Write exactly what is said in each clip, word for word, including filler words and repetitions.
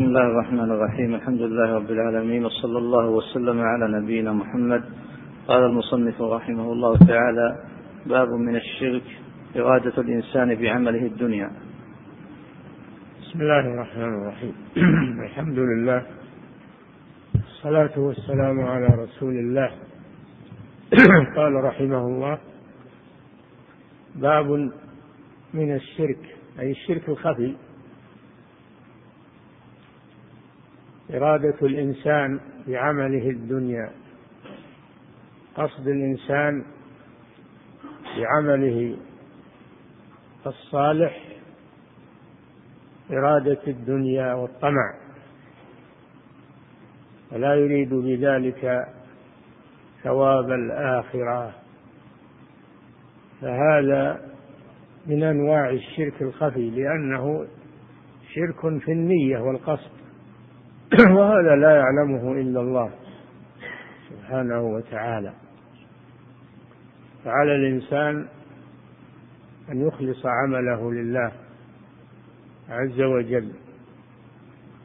بسم الله الرحمن الرحيم. الحمد لله رب العالمين، وصلى الله وسلم على نبينا محمد. قال المصنف رحمه الله تعالى: باب من الشرك إرادة الإنسان بعمله الدنيا. بسم الله الرحمن الرحيم. الحمد لله، الصلاة والسلام على رسول الله. قال رحمه الله: باب من الشرك، أي الشرك الخفي، إرادة الإنسان بعمله الدنيا، قصد الإنسان بعمله الصالح إرادة الدنيا والطمع، ولا يريد بذلك ثواب الآخرة، فهذا من أنواع الشرك الخفي، لأنه شرك في النية والقصد، وهذا لا يعلمه إلا الله سبحانه وتعالى. فعلى الإنسان أن يخلص عمله لله عز وجل،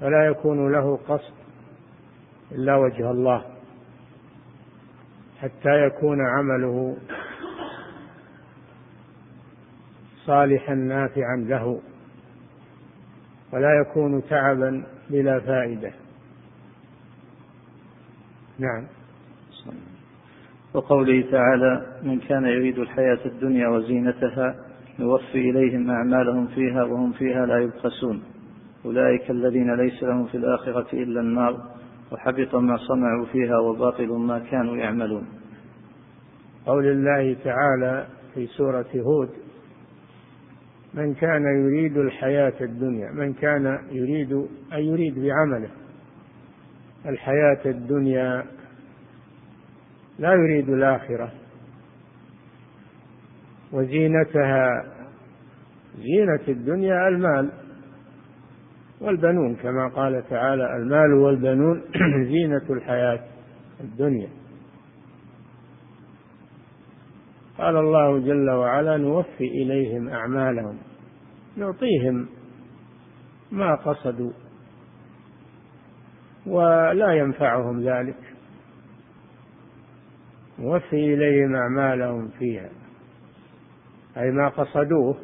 فلا يكون له قصد إلا وجه الله، حتى يكون عمله صالحا نافعا له، ولا يكون تعبا بلا فائدة. نعم. وقوله تعالى: من كان يريد الحياة الدنيا وزينتها نوفي إليهم أعمالهم فيها وهم فيها لا يبخسون أولئك الذين ليس لهم في الآخرة إلا النار وحبط ما صنعوا فيها وباطل ما كانوا يعملون. قول الله تعالى في سورة هود: من كان يريد الحياة الدنيا، من كان يريد أي يريد بعمله الحياة الدنيا، لا يريد الآخرة وزينتها. زينة الدنيا المال والبنون، كما قال تعالى: المال والبنون زينة الحياة الدنيا. قال الله جل وعلا: نوفي إليهم أعمالهم، نعطيهم ما قصدوا ولا ينفعهم ذلك، نوفي إليهم أعمالهم فيها، أي ما قصدوه.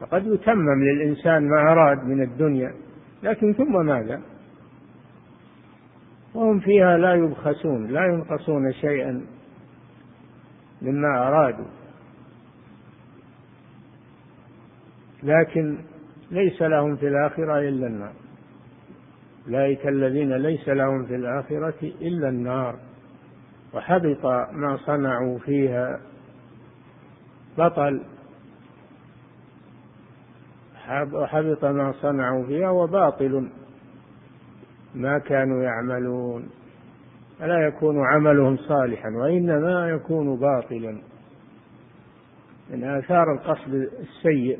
فقد يتمم للإنسان ما أراد من الدنيا، لكن ثم ماذا؟ وهم فيها لا يبخسون، لا ينقصون شيئا مما أرادوا، لكن ليس لهم في الآخرة إلا النار. أولئك الذين ليس لهم في الآخرة إلا النار وحبط ما صنعوا فيها، بطل وحبط ما صنعوا فيها وباطل ما كانوا يعملون، فلا يكون عملهم صالحا وإنما يكون باطلا من آثار القصد السيء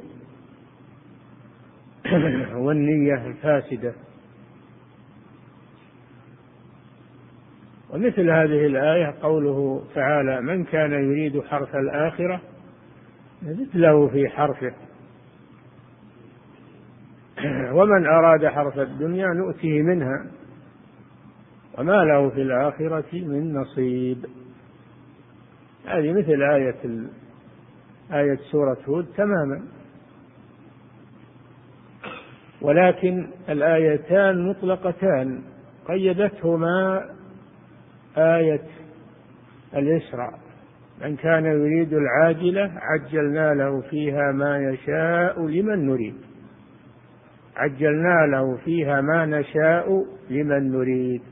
والنية الفاسدة. ومثل هذه الآية قوله تعالى: من كان يريد حرث الآخرة نزد له في حرثه ومن أراد حرث الدنيا نؤتيه منها وما له في الآخرة من نصيب. هذه مثل آية آية سورة هود تماما، ولكن الآيتان مطلقتان، قيدتهما آية الإسراء: من كان يريد العاجلة عجلنا له فيها ما يشاء لمن نريد، عجلنا له فيها ما نشاء لمن نريد.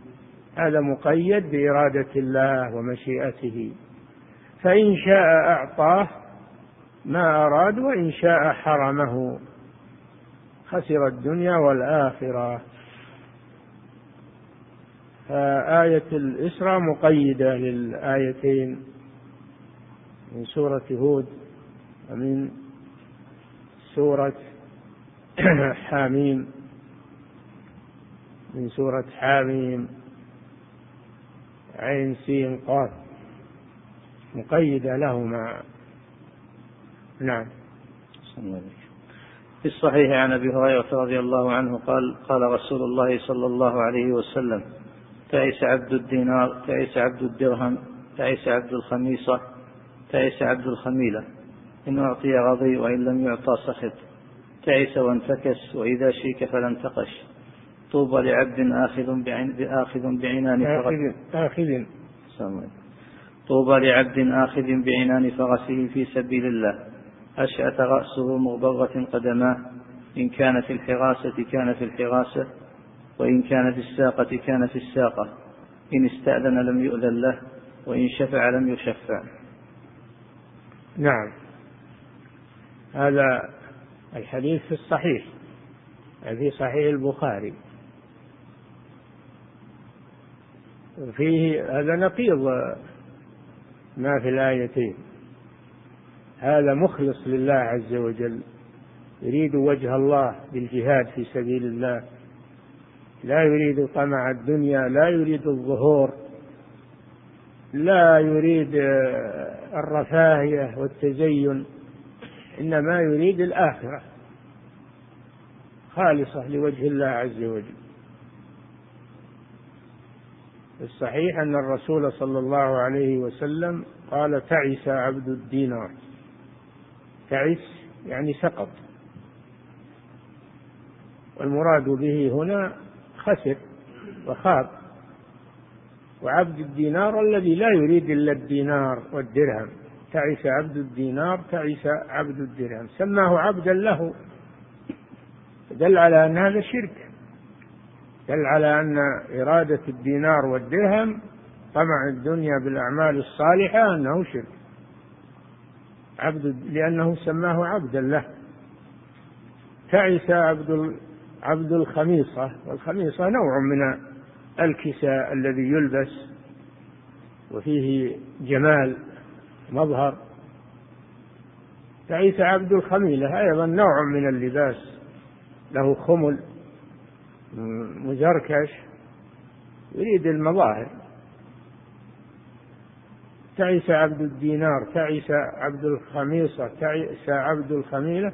هذا مقيد بإرادة الله ومشيئته، فإن شاء أعطاه ما أراد وإن شاء حرمه، خسر الدنيا والآخرة. فآية الإسراء مقيدة للآيتين من سورة هود ومن سورة حاميم، من سورة حاميم عين سين قاف، مقيدة لهما. نعم. في الصحيح عن أبي هريرة رضي الله عنه قال قال رسول الله صلى الله عليه وسلم: تعس عبد الدينار، تعس عبد الدرهم، تعس عبد الخميصة، تعس عبد الخميلة، إن أعطي رضي وإن لم يعطى سخط، تعس وانتكس وإذا شيك فلا انتقش، طوبى لعبد آخذ بعنان فرسه آخذ طوبى لعبد آخذ بعنان فرسه في سبيل الله، أشأت رأسه مغبرة قدماه، إن كان في الحراسة كان في الحراسة، وإن كان في الساقة كان في الساقة، إن استأذن لم يؤذن له، وإن شفع لم يشفع. نعم، هذا الحديث في الصحيح في صحيح البخاري، فيه هذا نقيض ما في الآيتين، هذا مخلص لله عز وجل، يريد وجه الله بالجهاد في سبيل الله، لا يريد طمع الدنيا، لا يريد الظهور، لا يريد الرفاهية والتزين، إنما يريد الآخرة خالصة لوجه الله عز وجل. الصحيح أن الرسول صلى الله عليه وسلم قال: تعس عبد الدينار، تعس يعني سقط، والمراد به هنا خسر وخاب، وعبد الدينار الذي لا يريد إلا الدينار والدرهم، تعس عبد الدينار، تعس عبد الدرهم، سماه عبدا له، دل على أن هذا شرك، دل على أن إرادة الدينار والدرهم، طمع الدنيا بالأعمال الصالحة، أنه شرك، عبد لأنه سماه عبدا له. تعس عبد عبد الخميصة، والخميصة نوع من الكساء الذي يلبس وفيه جمال مظهر، تعيس عبد الخميلة أيضا نوع من اللباس له خمل مزركش، يريد المظاهر. تعيس عبد الدينار، تعيس عبد الخميصة، تعيس عبد الخميلة،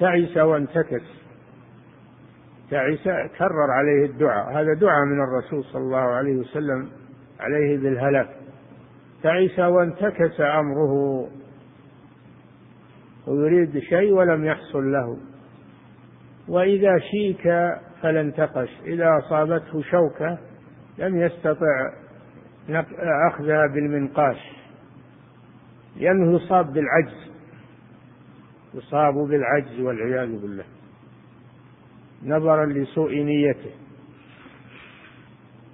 تعيس وانتكس، تعيس كرر عليه الدعاء، هذا دعاء من الرسول صلى الله عليه وسلم عليه بالهلاك، تعيس وانتكس أمره، ويريد شيء ولم يحصل له، وإذا شيك فلا انتقش، إذا أصابته شوكة لم يستطع أخذها بالمنقاش، لأنه يصاب بالعجز، يصاب بالعجز والعياذ بالله، نظرا لسوء نيته.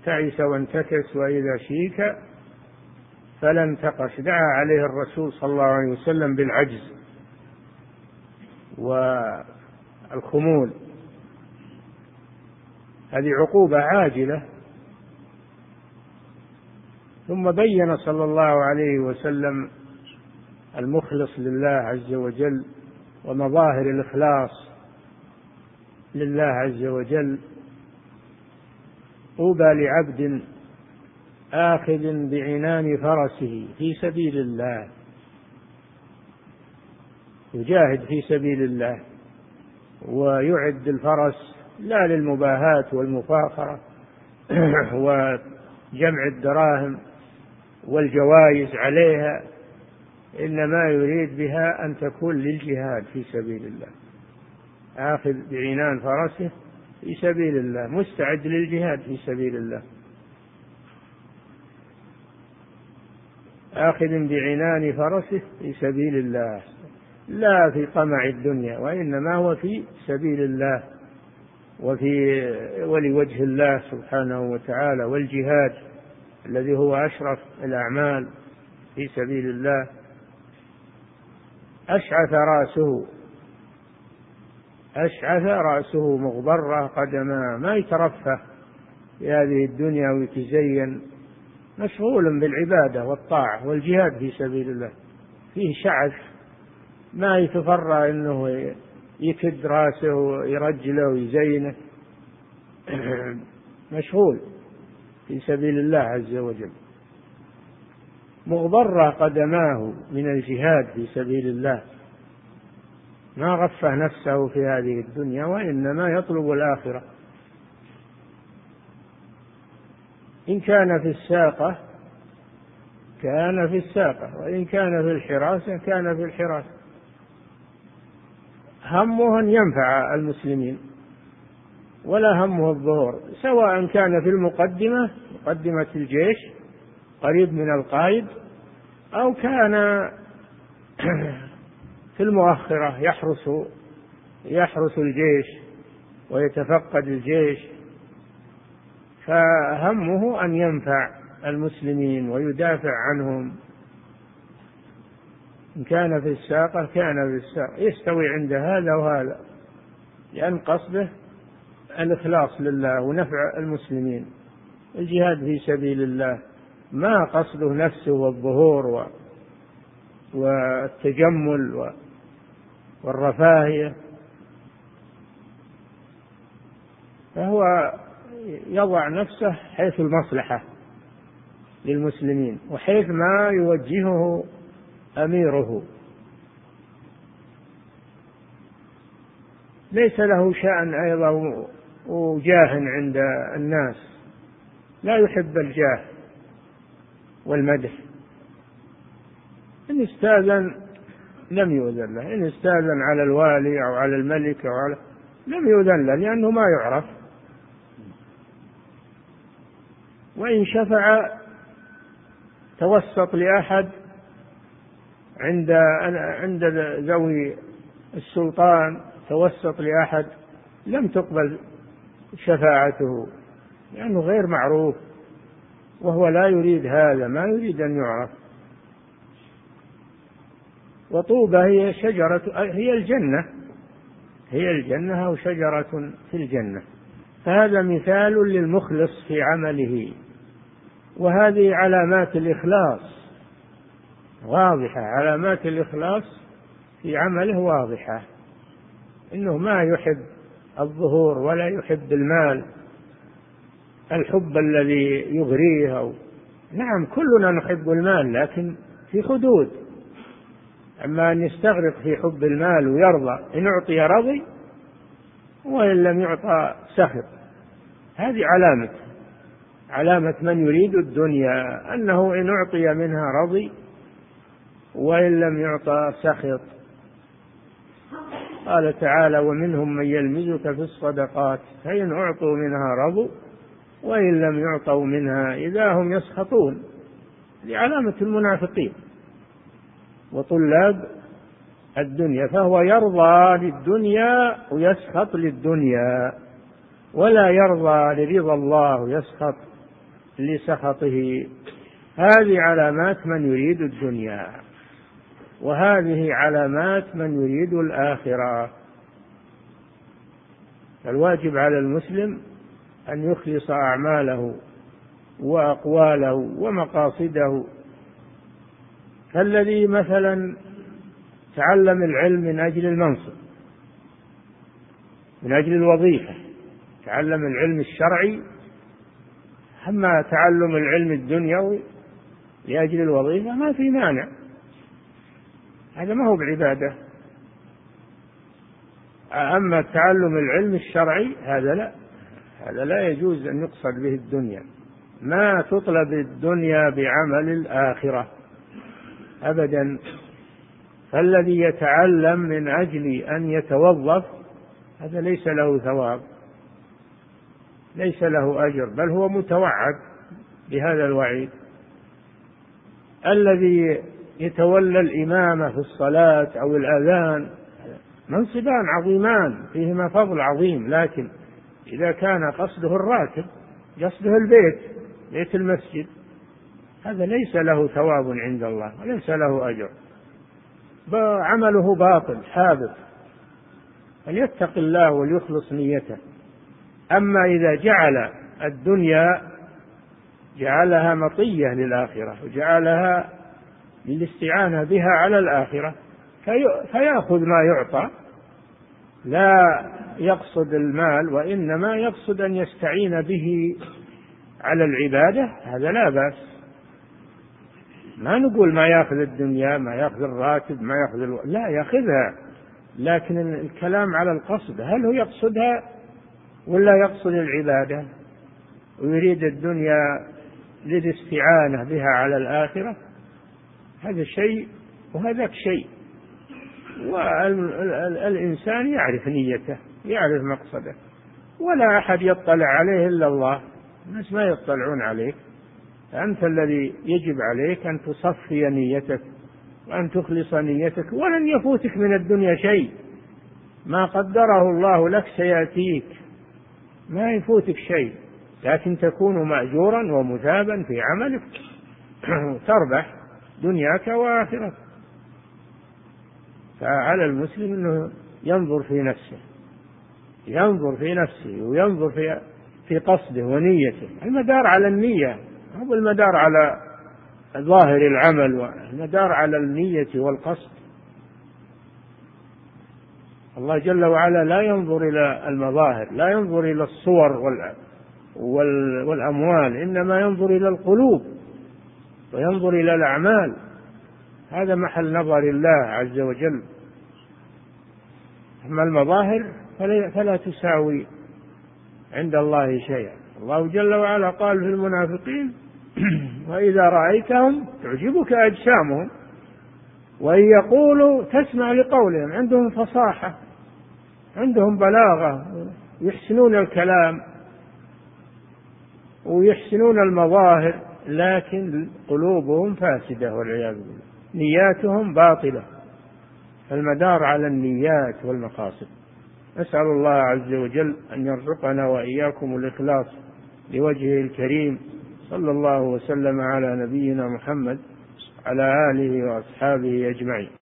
تعس وانتكس وإذا شيك فلا انتقش، دعا عليه الرسول صلى الله عليه وسلم بالعجز والخمول، هذه عقوبة عاجلة. ثم بين صلى الله عليه وسلم المخلص لله عز وجل ومظاهر الإخلاص لله عز وجل. طوبى لعبد آخذ بعنان فرسه في سبيل الله، يجاهد في سبيل الله ويعد الفرس لا للمباهاة والمفاخرة وجمع الدراهم والجوائز عليها، إنما يريد بها أن تكون للجهاد في سبيل الله، آخذ بعنان فرسه في سبيل الله، مستعد للجهاد في سبيل الله، آخذ بعنان فرسه في سبيل الله، لا في طمع الدنيا، وإنما هو في سبيل الله وفي ولوجه الله سبحانه وتعالى، والجهاد الذي هو أشرف الأعمال في سبيل الله. أشعث رأسه، أشعث رأسه مغبرة قدماه، ما يترفه في هذه الدنيا ويتزين، مشغول بالعبادة والطاعة والجهاد في سبيل الله، فيه شعث، ما يتفرى أنه يكد رأسه ويرجله ويزينه، مشغول في سبيل الله عز وجل. مغبرة قدماه من الجهاد في سبيل الله، ما غفى نفسه في هذه الدنيا وإنما يطلب الآخرة. إن كان في الساقة كان في الساقة، وإن كان في الحراسة كان في الحراسة. همه أن ينفع المسلمين ولا همه الظهور، سواء كان في المقدمة مقدمة الجيش قريب من القائد، أو كان في المؤخرة يحرس يحرس الجيش ويتفقد الجيش. فهمه أن ينفع المسلمين ويدافع عنهم. إن كان في الساقة كان في الساقة، يستوي عند هذا وهذا، لأن قصده الإخلاص لله ونفع المسلمين، الجهاد في سبيل الله، ما قصده نفسه والظهور والتجمل والرفاهية. فهو يضع نفسه حيث المصلحة للمسلمين وحيث ما يوجهه أميره، ليس له شأن أيضا وجاه عند الناس، لا يحب الجاه والمدح. إن استاذن لم يؤذن له، إن استاذن على الوالي أو على الملك أو على لم يؤذن له، لأنه ما يعرف. وإن شفع توسط لأحد عند عند ذوي السلطان، توسط لأحد لم تقبل شفاعته، لأنه غير معروف وهو لا يريد هذا، ما يريد أن يعرف. وطوبة هي شجرة، هي الجنة، هي الجنة أو شجرة في الجنة. فهذا مثال للمخلص في عمله، وهذه علامات الإخلاص واضحة، علامات الإخلاص في عمله واضحة، إنه ما يحب الظهور ولا يحب المال، الحب الذي يغريه. أو نعم كلنا نحب المال لكن في حدود، أما أن يستغرق في حب المال ويرضى، إن أعطي رضي وإن لم يعطى سخط. هذه علامة علامة من يريد الدنيا، أنه إن أعطي منها رضي وإن لم يعطى سخط. قال تعالى: ومنهم من يلمزك في الصدقات فإن أعطوا منها رضوا وإن لم يعطوا منها إذا هم يسخطون. لعلامة المنافقين وطلاب الدنيا، فهو يرضى للدنيا ويسخط للدنيا، ولا يرضى لرضا الله ويسخط لسخطه. هذه علامات من يريد الدنيا، وهذه علامات من يريد الآخرة. فالواجب على المسلم أن يخلص أعماله وأقواله ومقاصده. فالذي مثلا تعلم العلم من أجل المنصب، من أجل الوظيفة، تعلم العلم الشرعي، أما تعلم العلم الدنيوي لأجل الوظيفة ما في مانع، هذا ما هو بعبادة. أما تعلم العلم الشرعي هذا لا، هذا لا يجوز أن يقصد به الدنيا. ما تطلب الدنيا بعمل الآخرة أبدا. فالذي يتعلم من أجل أن يتوظف هذا ليس له ثواب، ليس له أجر، بل هو متوعد بهذا الوعيد. الذي يتولى الإمامة في الصلاة أو الأذان منصبان عظيمان فيهما فضل عظيم، لكن إذا كان قصده الراتب، قصده البيت، بيت المسجد، هذا ليس له ثواب عند الله وليس له أجر، عمله باطل حابط. فليتق الله وليخلص نيته. أما إذا جعل الدنيا جعلها مطية للآخرة وجعلها للاستعانة بها على الآخرة، فيأخذ ما يعطى، لا يقصد المال وإنما يقصد أن يستعين به على العبادة، هذا لا بأس. ما نقول ما يأخذ الدنيا، ما يأخذ الراتب، ما يأخذ الو... لا، يأخذها لكن الكلام على القصد، هل هو يقصدها ولا يقصد العبادة ويريد الدنيا للاستعانة بها على الآخرة؟ هذا شيء وهذاك شيء، والإنسان يعرف نيته يعرف مقصده، ولا أحد يطلع عليه إلا الله، الناس ما يطلعون عليك، أنت الذي يجب عليك أن تصفي نيتك وأن تخلص نيتك، ولن يفوتك من الدنيا شيء، ما قدره الله لك سيأتيك، ما يفوتك شيء، لكن تكون مأجورا ومثابا في عملك تربح دنياك وآخرتك. فعلى المسلم أنه ينظر في نفسه ينظر في نفسه وينظر في في قصده ونيته. المدار على النية، هو المدار على ظاهر العمل، والمدار على النية والقصد. الله جل وعلا لا ينظر إلى المظاهر، لا ينظر إلى الصور والأموال، إنما ينظر إلى القلوب وينظر إلى الأعمال. هذا محل نظر الله عز وجل. أما المظاهر فلا تساوي عند الله شيئا. الله جل وعلا قال في المنافقين: وإذا رأيتهم تعجبك أجسامهم وإن يقولوا تسمع لقولهم. عندهم فصاحة، عندهم بلاغة، يحسنون الكلام ويحسنون المظاهر، لكن قلوبهم فاسدة والعياذ بالله، نياتهم باطلة. فالمدار على النيات والمقاصد. نسأل الله عز وجل أن يرزقنا وإياكم الإخلاص لوجهه الكريم. صلى الله وسلم على نبينا محمد على آله وأصحابه أجمعين.